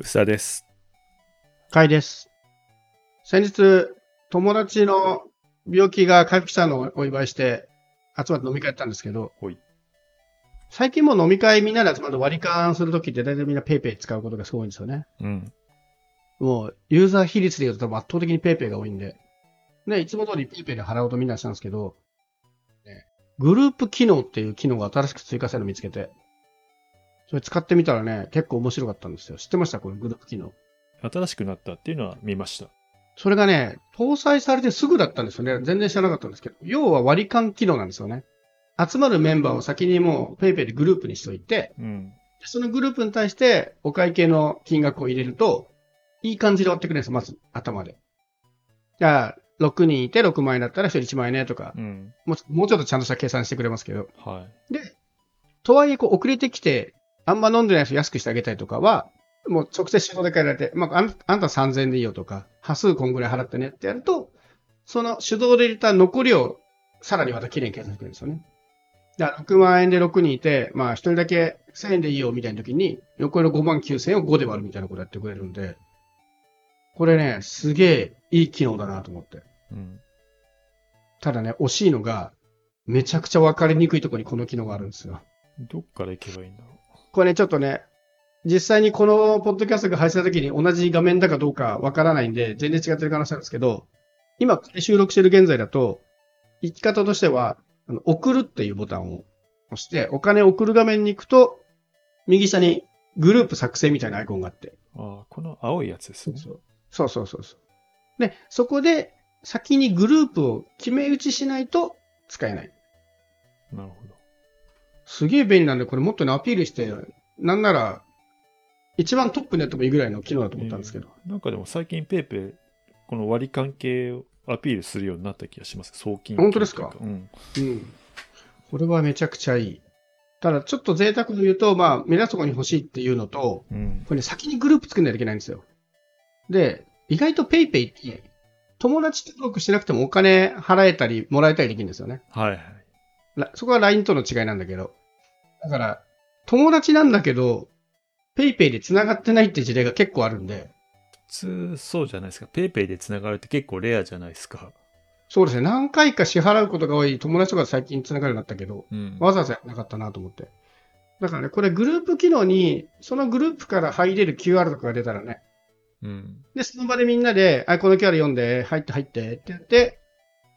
うさです。かいです。先日、友達の病気が回復したのをお祝いして、集まって飲み会やったんですけど、最近も飲み会みんなで集まると割り勘するときって大体みんな PayPay 使うことがすごいんですよね。うん。もうユーザー比率で言うと多分圧倒的に PayPay が多いんで、ね、いつも通り PayPay で払おうとみんなしたんですけど、ね、グループ機能っていう機能が新しく追加されるのを見つけて、それ使ってみたらね、結構面白かったんですよ。知ってました？これグループ機能。新しくなったっていうのは見ました。それがね、搭載されてすぐだったんですよね。全然知らなかったんですけど、要は割り勘機能なんですよね。集まるメンバーを先にもう PayPay でグループにしといて、うん、そのグループに対してお会計の金額を入れると、いい感じで割ってくれるんですよ、まず頭で。じゃあ、6人いて6万円だったら1人1万円ねとか、うん、もうちょっとちゃんとした計算してくれますけど。はい、で、とはいえこう遅れてきて、あんま飲んでない人安くしてあげたりとかは、もう直接手動で変えられて、まあ、あんた3000円でいいよとか、端数こんぐらい払ってねってやると、その手動で入れた残りをさらにまたきれいに計算してくれるんですよね。だから6万円で6人いて、まあ1人だけ1000円でいいよみたいな時に、横の5万9000円を5で割るみたいなことやってくれるんで、これね、すげえいい機能だなと思って。うん、ただね、惜しいのが、めちゃくちゃ分かりにくいところにこの機能があるんですよ。どっから行けばいいんだろう。これね、ちょっとね、実際にこのポッドキャストが配信した時に同じ画面だかどうかわからないんで、全然違ってる可能性なんですけど、今収録してる現在だと、行き方としては、送るっていうボタンを押して、お金を送る画面に行くと、右下にグループ作成みたいなアイコンがあって。ああ、この青いやつですね。そう。で、そこで先にグループを決め打ちしないと使えない。なるほど。すげえ便利なんで、これもっとね、アピールして、なんなら、一番トップにやってもいいぐらいの機能だと思ったんですけど。なんかでも最近ペイペイ、この割り関係をアピールするようになった気がします。送金。本当ですか？うん。これはめちゃくちゃいい。ただちょっと贅沢に言うと、まあ、目立つところに欲しいっていうのと、うん、これね、先にグループ作んないといけないんですよ。で、意外とペイペイって、友達登録してなくてもお金払えたり、もらえたりできるんですよね。はい。そこは LINE との違いなんだけど。だから、友達なんだけど、ペイペイで繋がってないって事例が結構あるんで。普通、そうじゃないですか。ペイペイで繋がるって結構レアじゃないですか。そうですね。何回か支払うことが多い友達とか最近繋がるようになったけど、うん、わざわざやらなかったなと思って。だからね、これグループ機能に、そのグループから入れる QR とかが出たらね。うん。で、その場でみんなで、あ、この QR 読んで、入ってってやって、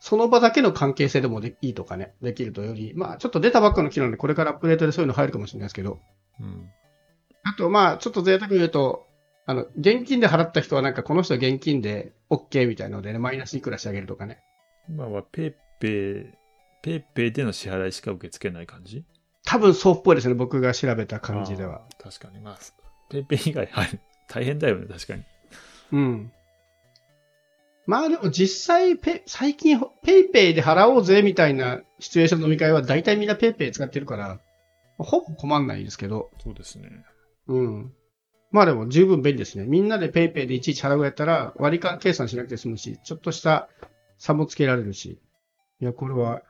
その場だけの関係性でもでいいとかね、できるとより、まあちょっと出たばっかの機能でこれからアップデートでそういうの入るかもしれないですけど、うん、あとまあちょっと贅沢に言うと、現金で払った人はなんかこの人は現金で OK みたいので、ね、マイナスいくらしてあげるとかね。今はペイペイでの支払いしか受け付けない感じ？多分そうっぽいですね、僕が調べた感じでは。確かに、まあペイペイ以外はい大変だよね、確かに。うん。まあでも実際最近 PayPay で払おうぜみたいなシチュエーションの飲み会は大体みんな PayPay 使ってるからほぼ困んないですけど。そうですね。うん。まあでも十分便利ですね。みんなで PayPay でいちいち払うやったら割り勘計算しなくて済むし、ちょっとした差もつけられるし。いや、これは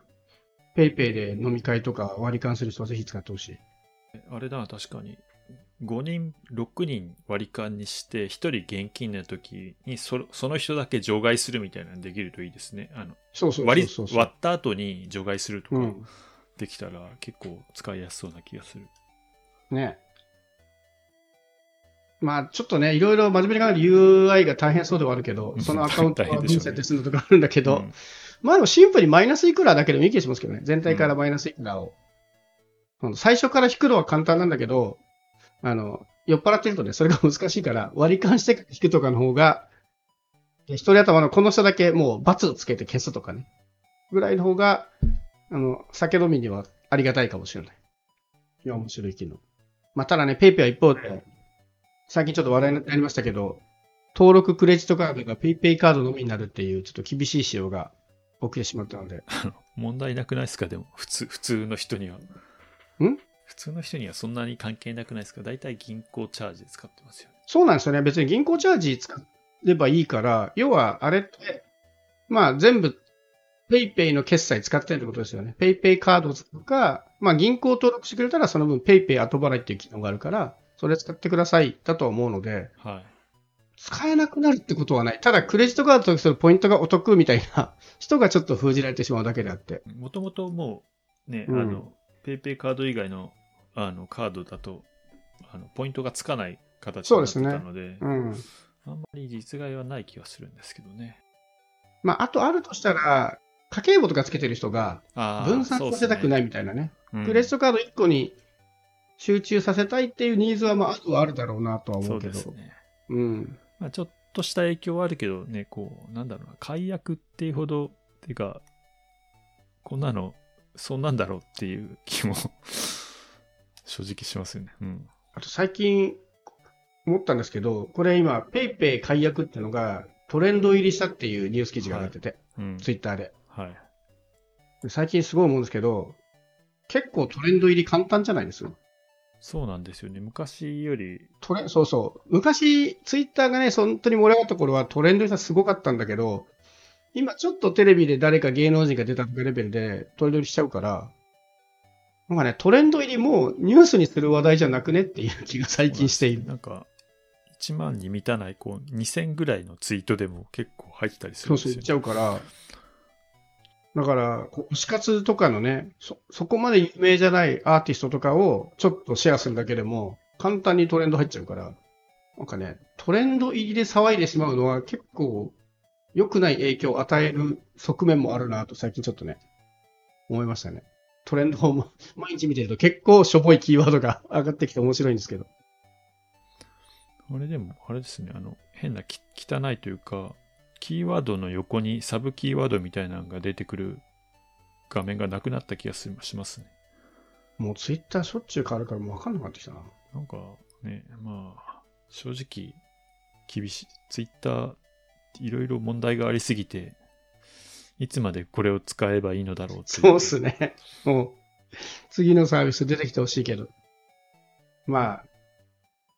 PayPay で飲み会とか割り勘する人はぜひ使ってほしい。あれだ、確かに。5人、6人割り勘にして、1人現金の時にその人だけ除外するみたいなのできるといいですね。割った後に除外するとかできたら結構使いやすそうな気がする。うん、ね。まあちょっとね、いろいろ真面目に考える UI が大変そうではあるけど、そのアカウントを設定するのとかあるんだけど、ね、うん、まあでもシンプルにマイナスいくらだけでもいい気がしますけどね。全体からマイナスいくらを。うん、最初から引くのは簡単なんだけど、酔っ払ってるとね、それが難しいから、割り勘して引くとかの方が、一人頭のこの人だけもう×をつけて消すとかね、ぐらいの方が、酒飲みにはありがたいかもしれない。いや、面白い機能。まあ、ただね、PayPayは一方で、最近ちょっと話題になりましたけど、登録クレジットカードが PayPay カードのみになるっていう、ちょっと厳しい仕様が起きてしまったので。問題なくないですか、でも、普通の人には。普通の人にはそんなに関係なくないですか？だいたい銀行チャージ使ってますよね。そうなんですよね。別に銀行チャージ使えばいいから、要はあれって、まあ全部 PayPay の決済使ってるってことですよね。PayPay カードとか、まあ銀行登録してくれたらその分 PayPay 後払いっていう機能があるから、それ使ってくださいだと思うので、はい、使えなくなるってことはない。ただクレジットカードとするポイントがお得みたいな人がちょっと封じられてしまうだけであって、もともともうね、うん、PayPay カード以外 のカードだとポイントがつかない形になってたの で、うん、あんまり実害はない気がするんですけどね。まあ、あとあるとしたら家計簿とかつけてる人が分散させたくないみたいな ね、うん、クレジットカード1個に集中させたいっていうニーズはまああとはあるだろうなとは思うけど、そうですね、うん、まあ、ちょっとした影響はあるけどね、こうなんだろうな、解約っていうほどっていうかこんなのそんなんだろうっていう気も正直しますよね、うん、あと最近思ったんですけど、これ今ペイペイ解約っていうのがトレンド入りしたっていうニュース記事が上がってて、はい、うん、ツイッターで、はい、最近すごい思うんですけど、結構トレンド入り簡単じゃないですか。そうなんですよね。昔よりそうそう、昔ツイッターがね本当に盛り上がった頃はトレンド入りすごかったんだけど、今ちょっとテレビで誰か芸能人が出たとかレベルでトレンド入りしちゃうから、なんかね、トレンド入りもうニュースにする話題じゃなくねっていう気が最近している。なんか1万に満たないこう2000ぐらいのツイートでも結構入ったりするんですよ、ね、そうそういっちゃうから、だから推し活とかのね そこまで有名じゃないアーティストとかをちょっとシェアするだけでも簡単にトレンド入っちゃうから、なんかね、トレンド入りで騒いでしまうのは結構良くない影響を与える側面もあるなと最近ちょっとね思いましたね。トレンドを毎日見てると結構しょぼいキーワードが上がってきて面白いんですけど、あれでもあれですね、変な汚いというかキーワードの横にサブキーワードみたいなのが出てくる画面がなくなった気がしますね。もうツイッターしょっちゅう変わるからもう分かんなくなってきたな。なんかね、まあ正直厳しい、ツイッターいろいろ問題がありすぎて、いつまでこれを使えばいいのだろうっていう。そうっすね。もう次のサービス出てきてほしいけど、まあ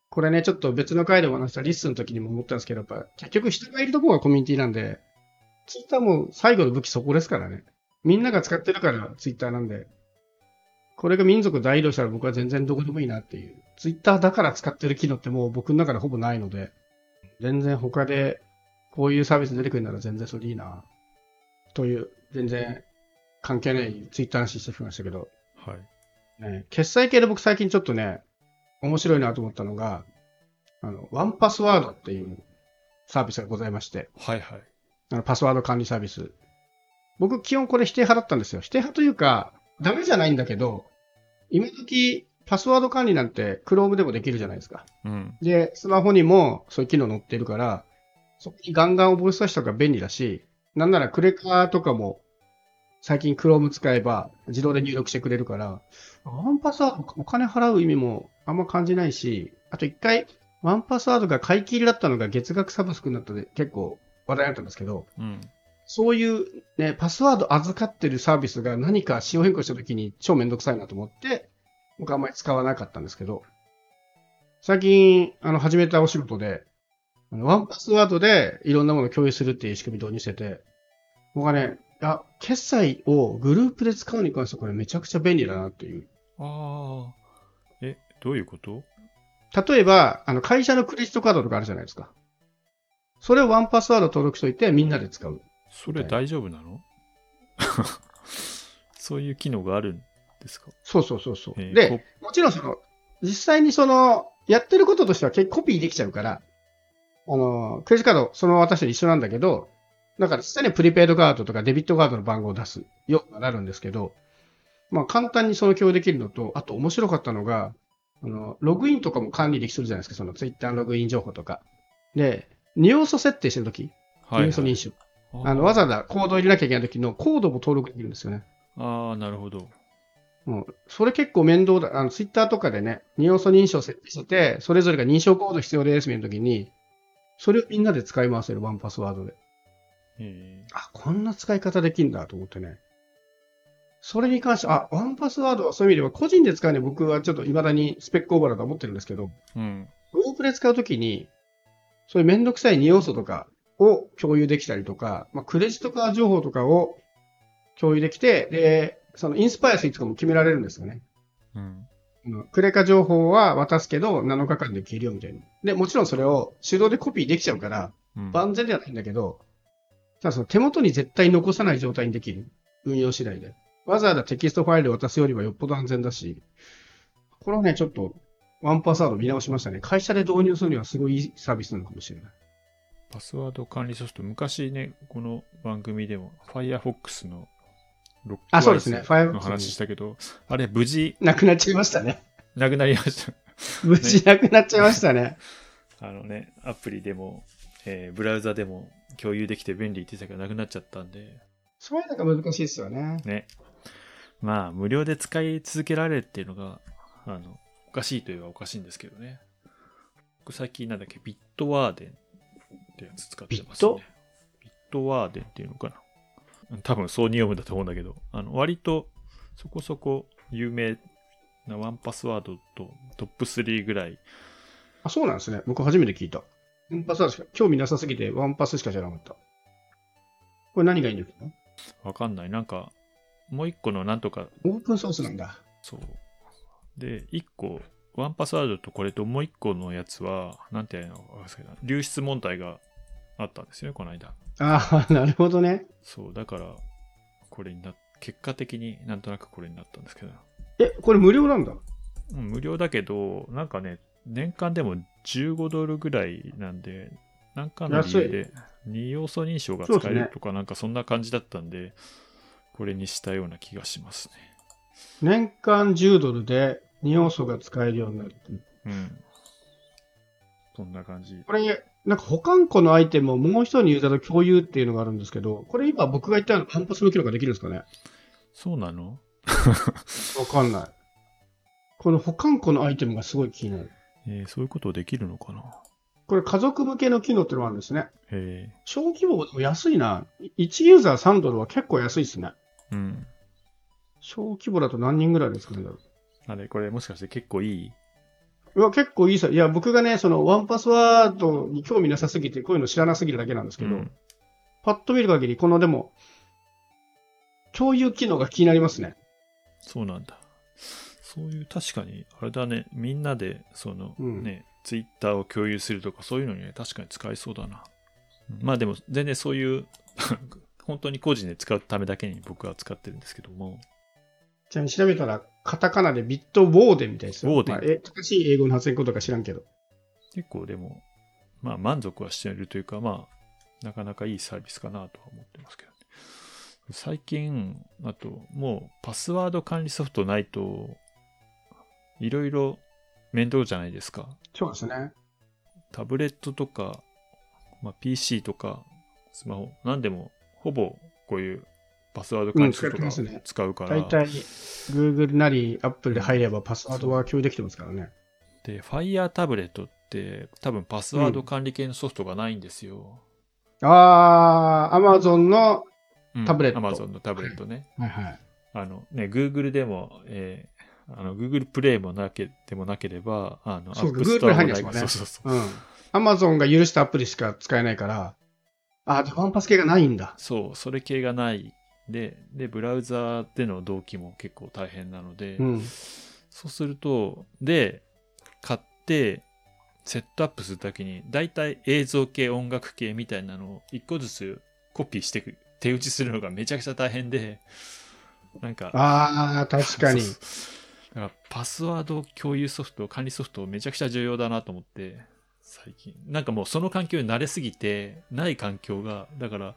これね、ちょっと別の回でお話したリッスンの時にも思ったんですけど、やっぱ結局人がいるところがコミュニティなんで、ツイッターも最後の武器そこですからね。みんなが使ってるからツイッターなんで、これが民族大移動したら僕は全然どこでもいいなっていう。ツイッターだから使ってる機能ってもう僕の中でほぼないので、全然他でこういうサービス出てくるなら全然それいいなという、全然関係ないツイッターの話してきましたけど、はい、ね、決済系で僕最近ちょっとね面白いなと思ったのが、ワンパスワードっていうサービスがございまして、はいはい、パスワード管理サービス。僕基本これ否定派だったんですよ。否定派というかダメじゃないんだけど、今時パスワード管理なんて Chrome でもできるじゃないですか、うん、でスマホにもそういう機能載ってるから、そこにガンガン覚えさせた方が便利だし、なんならクレカとかも最近 Chrome 使えば自動で入力してくれるから、ワンパスワードお金払う意味もあんま感じないし、あと一回ワンパスワードが買い切りだったのが月額サブスクになったで結構話題になったんですけど、うん、そういう、ね、パスワード預かってるサービスが何か仕様変更したときに超めんどくさいなと思って僕あんまり使わなかったんですけど、最近始めたお仕事でワンパスワードでいろんなものを共有するっていう仕組み導入してて、僕はね、決済をグループで使うに関してはこれめちゃくちゃ便利だなっていう。ああ、どういうこと？例えば会社のクレジットカードとかあるじゃないですか。それをワンパスワード登録しといてみんなで使う。それ大丈夫なの？そういう機能があるんですか？そうそうそうそう、でもちろん実際にやってることとしてはコピーできちゃうから、クレジットカードその私と一緒なんだけど、だから実際にプリペイドカードとかデビットカードの番号を出すようになるんですけど、まあ、簡単に共有できるのと、あと面白かったのがログインとかも管理できそうじゃないですか、そのツイッターのログイン情報とか。で、二要素設定してるとき、はいはい、二要素認証。わざわざコードを入れなきゃいけないときのコードも登録できるんですよね。ああ、なるほど。もう、それ結構面倒だ。ツイッターとかでね、二要素認証設定してて、それぞれが認証コード必要ですみたいなときに、それをみんなで使い回せる、ワンパスワードで。こんな使い方できるんだと思ってね。それに関して、ワンパスワードはそういう意味では個人で使うには僕はちょっと未だにスペックオーバーだと思ってるんですけど、うん、グループで使うときに、そういうめんどくさい2要素とかを共有できたりとか、まあ、クレジットカード情報とかを共有できて、で、インスパイアスとかも決められるんですよね。うん、クレカ情報は渡すけど7日間で消えるよみたいな。でもちろんそれを手動でコピーできちゃうから万全ではないんだけど、ただその手元に絶対残さない状態にできる、運用次第で。わざわざテキストファイルを渡すよりはよっぽど安全だし、これはねちょっとワンパスワード見直しましたね。会社で導入するにはすごいいいサービスなのかもしれない。パスワード管理ソフト、昔ねこの番組でも Firefox のロックアイスの話したけど、あれ無事なくなっちゃいましたね。なくなりました。無事なくなっちゃいましたね。あのね、アプリでも、ブラウザでも共有できて便利って言ったけどなくなっちゃったんで。そういうのが難しいですよね。ね。まあ無料で使い続けられるっていうのがおかしいといえばおかしいんですけどね。僕最近なんだっけビットワーデンってやつ使ってますね。ビットワーデンっていうのかな。多分そうに読むんだと思うんだけど、割とそこそこ有名なワンパスワードとトップ3ぐらい。あ、そうなんですね。僕初めて聞いた。ワンパスワードしか興味なさすぎてワンパスしか知らなかった。これ何がいいんですか？わかんない。なんかもう一個のなんとかオープンソースなんだ。そう。で一個ワンパスワードとこれともう一個のやつはなんていうのかわかんないですけど、流出問題があったんですよねこの間。ああ、なるほどね。そうだからこれに結果的になんとなくこれになったんですけど。これ無料なんだ。無料だけどなんかね年間でも$15ぐらいなんで、なんかの理由で2要素認証が使えるとかなんかそんな感じだったんで、これにしたような気がしますね。年間$10で2要素が使えるようになる。うん。そんな感じ。これなんか保管庫のアイテムをもう一人のユーザーと共有っていうのがあるんですけど、これ今僕が言ったの反発の記録ができるんですかね？そうなの？わかんない。この保管庫のアイテムがすごい気になる。そういうことできるのかな？これ家族向けの機能ってのがあるんですね。小規模でも安いな。1ユーザー$3は結構安いですね。うん。小規模だと何人ぐらいですかね？あれ、これもしかして結構いい？いや、結構いいさ。いや、僕がね、そのワンパスワードに興味なさすぎて、こういうの知らなすぎるだけなんですけど、パッと見る限り、このでも、共有機能が気になりますね。そうなんだ。そういう、確かに、あれだね、みんなで、その、ね、ツイッターを共有するとか、そういうのにね、確かに使えそうだな。まあでも、全然そういう、本当に個人で使うためだけに僕は使ってるんですけども。ちなみに調べたら、カタカナでビットウォーデンみたいですよ。ウォーデン、まあ。正しい英語の発音ことか知らんけど。結構でも、まあ満足はしているというか、まあ、なかなかいいサービスかなとは思ってますけどね。最近、あと、もうパスワード管理ソフトないと、いろいろ面倒じゃないですか。そうですね。タブレットとか、まあ、PC とか、スマホ、なんでも、ほぼこういう、パスワード管理ソフトが使うから、大体 Google なり Apple で入ればパスワードは共有できてますからね。で Fire タブレットって多分パスワード管理系のソフトがないんですよ。ああ、Amazon のタブレット。Amazon のタブレットね。はいはい。ね Google でも、Google プレイもなけでもなければApp Store もないからね。そうそうそう。Amazon が許したアプリしか使えないから、ワンパス系がないんだ。そう、それ系がない。でブラウザでの同期も結構大変なので、そうするとで買ってセットアップするときにだいたい映像系音楽系みたいなのを一個ずつコピーしてく手打ちするのがめちゃくちゃ大変で、なんか確かにだからパスワード共有ソフト管理ソフトめちゃくちゃ重要だなと思って最近なんかもうその環境に慣れすぎてない環境がだから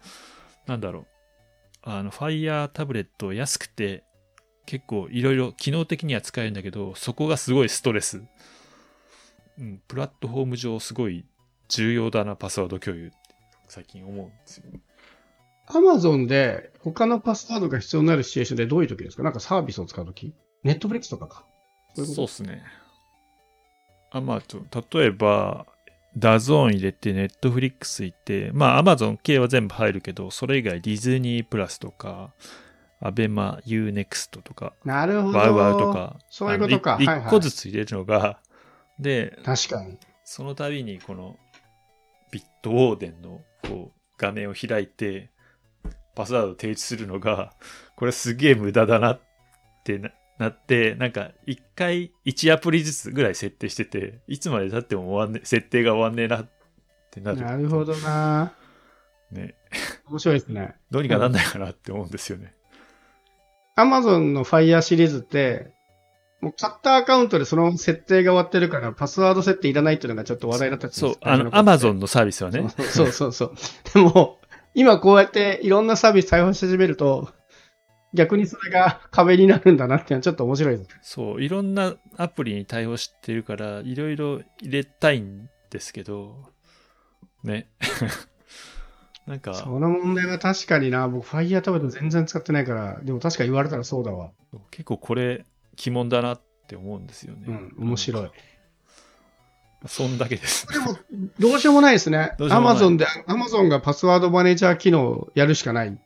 なんだろうFire タブレット安くて結構いろいろ機能的には使えるんだけどそこがすごいストレス、プラットフォーム上すごい重要だなパスワード共有って最近思うんですよ。 Amazon で他のパスワードが必要になるシチュエーションでどういう時ですか？なんかサービスを使う時 Netflix とかか。そうですね。 Amazon 例えばダゾーン入れて、ネットフリックス行って、まあ、アマゾン系は全部入るけど、それ以外、ディズニープラスとか、アベマ、ユーネクストとか、なるほど。ワウワウとか、そういうことか。1個ずつ入れるのが、はいはい、で、確かに。その度に、この、ビットウォーデンの、こう、画面を開いて、パスワードを提示するのが、これすげえ無駄だなってなって、なんか一回1アプリずつぐらい設定してて、いつまで経っても終わんね、設定が終わんねえなってなる。なるほどな。ね。面白いですね。どうにかなんないかなって思うんですよね。Amazon の Fire シリーズって、もう買ったアカウントでその設定が終わってるから、パスワード設定いらないっていうのがちょっと話題だったんですよ。そう、Amazon のサービスはね。そうそうそう。でも、今こうやっていろんなサービス対応し始めると、逆にそれが壁になるんだなっていうのはちょっと面白いです。そう、いろんなアプリに対応してるから、いろいろ入れたいんですけど、ね。なんか。その問題は確かにな、僕、Fire タブレット全然使ってないから、でも確か言われたらそうだわ。結構これ、鬼門だなって思うんですよね。うん、面白い。そんだけです。でも、どうしようもないですね。Amazon がパスワードマネージャー機能をやるしかない。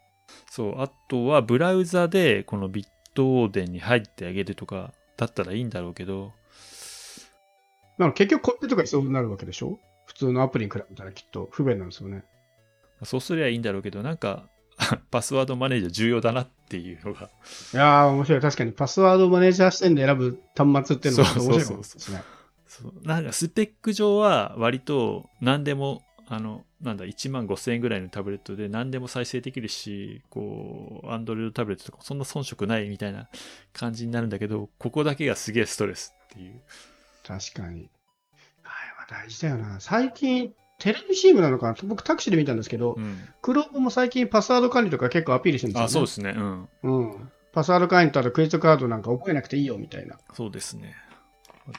そう、あとはブラウザでこのビットオーデンに入ってあげるとかだったらいいんだろうけど、結局コピーとか必要になるわけでしょ。普通のアプリに比べたらきっと不便なんですよね。そうすりゃいいんだろうけど、なんかパスワードマネージャー重要だなっていうのが、いやー面白い。確かにパスワードマネージャー視点で選ぶ端末っていうのが面白いですね。そうなんかスペック上は割と何でもなんだ、15,000円ぐらいのタブレットで何でも再生できるし、こう、Android タブレットとかそんな遜色ないみたいな感じになるんだけど、ここだけがすげえストレスっていう。確かに。あれは大事だよな。最近、テレビ CM なのかな、僕タクシーで見たんですけど、Chrome も最近パスワード管理とか結構アピールしてるんですよね。あ、そうですね。うん。パスワード管理とクレジットカードなんか覚えなくていいよみたいな。そうですね。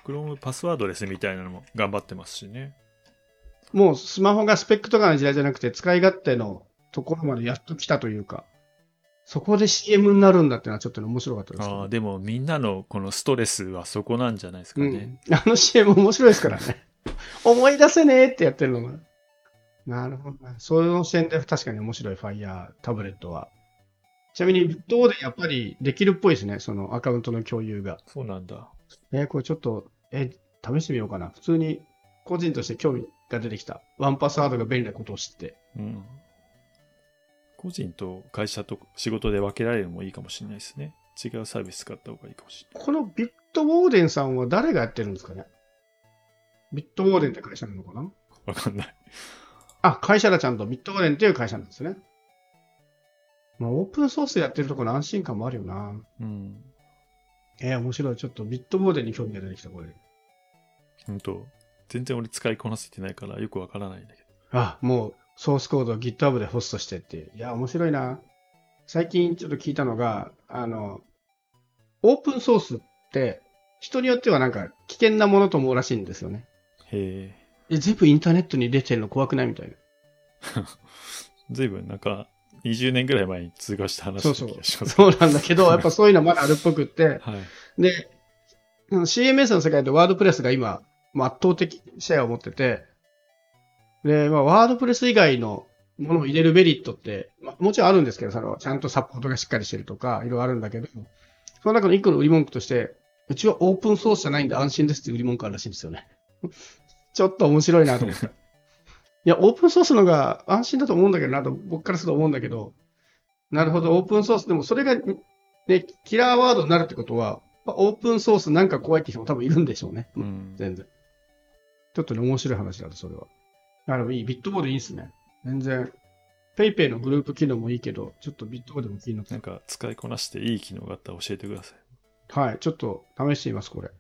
Chrome パスワードレスみたいなのも頑張ってますしね。もうスマホがスペックとかの時代じゃなくて、使い勝手のところまでやっと来たというか、そこで CM になるんだってのはちょっと面白かったです、ね。ああ、でもみんなのこのストレスはそこなんじゃないですかね。うん、CM 面白いですからね。思い出せねえってやってるのが。なるほどね。そういう視点で確かに面白い Fire タブレットは。ちなみに、どうでやっぱりできるっぽいですね。そのアカウントの共有が。そうなんだ。これちょっと、試してみようかな。普通に個人として興味が出てきた。ワンパスワードが便利なことを知って、うん、個人と会社と仕事で分けられるのもいいかもしれないですね。違うサービス使った方がいいかもしれない。このビットウォーデンさんは誰がやってるんですかね。ビットウォーデンって会社なのかな、分かんない。あ、会社だ。ちゃんとビットウォーデンっていう会社なんですね。まあ、オープンソースやってるところの安心感もあるよな。うん。面白い。ちょっとビットウォーデンに興味が出てきた、これ。ほんと。全然俺使いこなせてないからよくわからないんだけど。あ、もうソースコードを GitHub でホストしてって。いや、面白いな。最近ちょっと聞いたのが、オープンソースって人によってはなんか危険なものと思うらしいんですよね。へえ。全部インターネットに出てるの怖くないみたいな。随分なんか20年ぐらい前に通過した話だった気がします。そうなんだけど、やっぱそういうのまだあるっぽくって。はい。で、CMS の世界でワードプレスが今、圧倒的シェアを持ってて、で、ワードプレス以外のものを入れるメリットって、もちろんあるんですけど、ちゃんとサポートがしっかりしてるとか、いろいろあるんだけど、その中の一個の売り文句として、うちはオープンソースじゃないんで安心ですっていう売り文句あるらしいんですよね。ちょっと面白いなと思った。いや、オープンソースのが安心だと思うんだけどなと、僕からすると思うんだけど、なるほど、オープンソースでもそれが、ね、キラーワードになるってことは、オープンソースなんか怖いって人も多分いるんでしょうね。うん、全然。ちょっとね、面白い話だと、それは。いい。ビットボードいいですね。全然。PayPay のグループ機能もいいけど、ちょっとビットボードも気になって。なんか使いこなしていい機能があったら教えてください。はい。ちょっと試してみます、これ。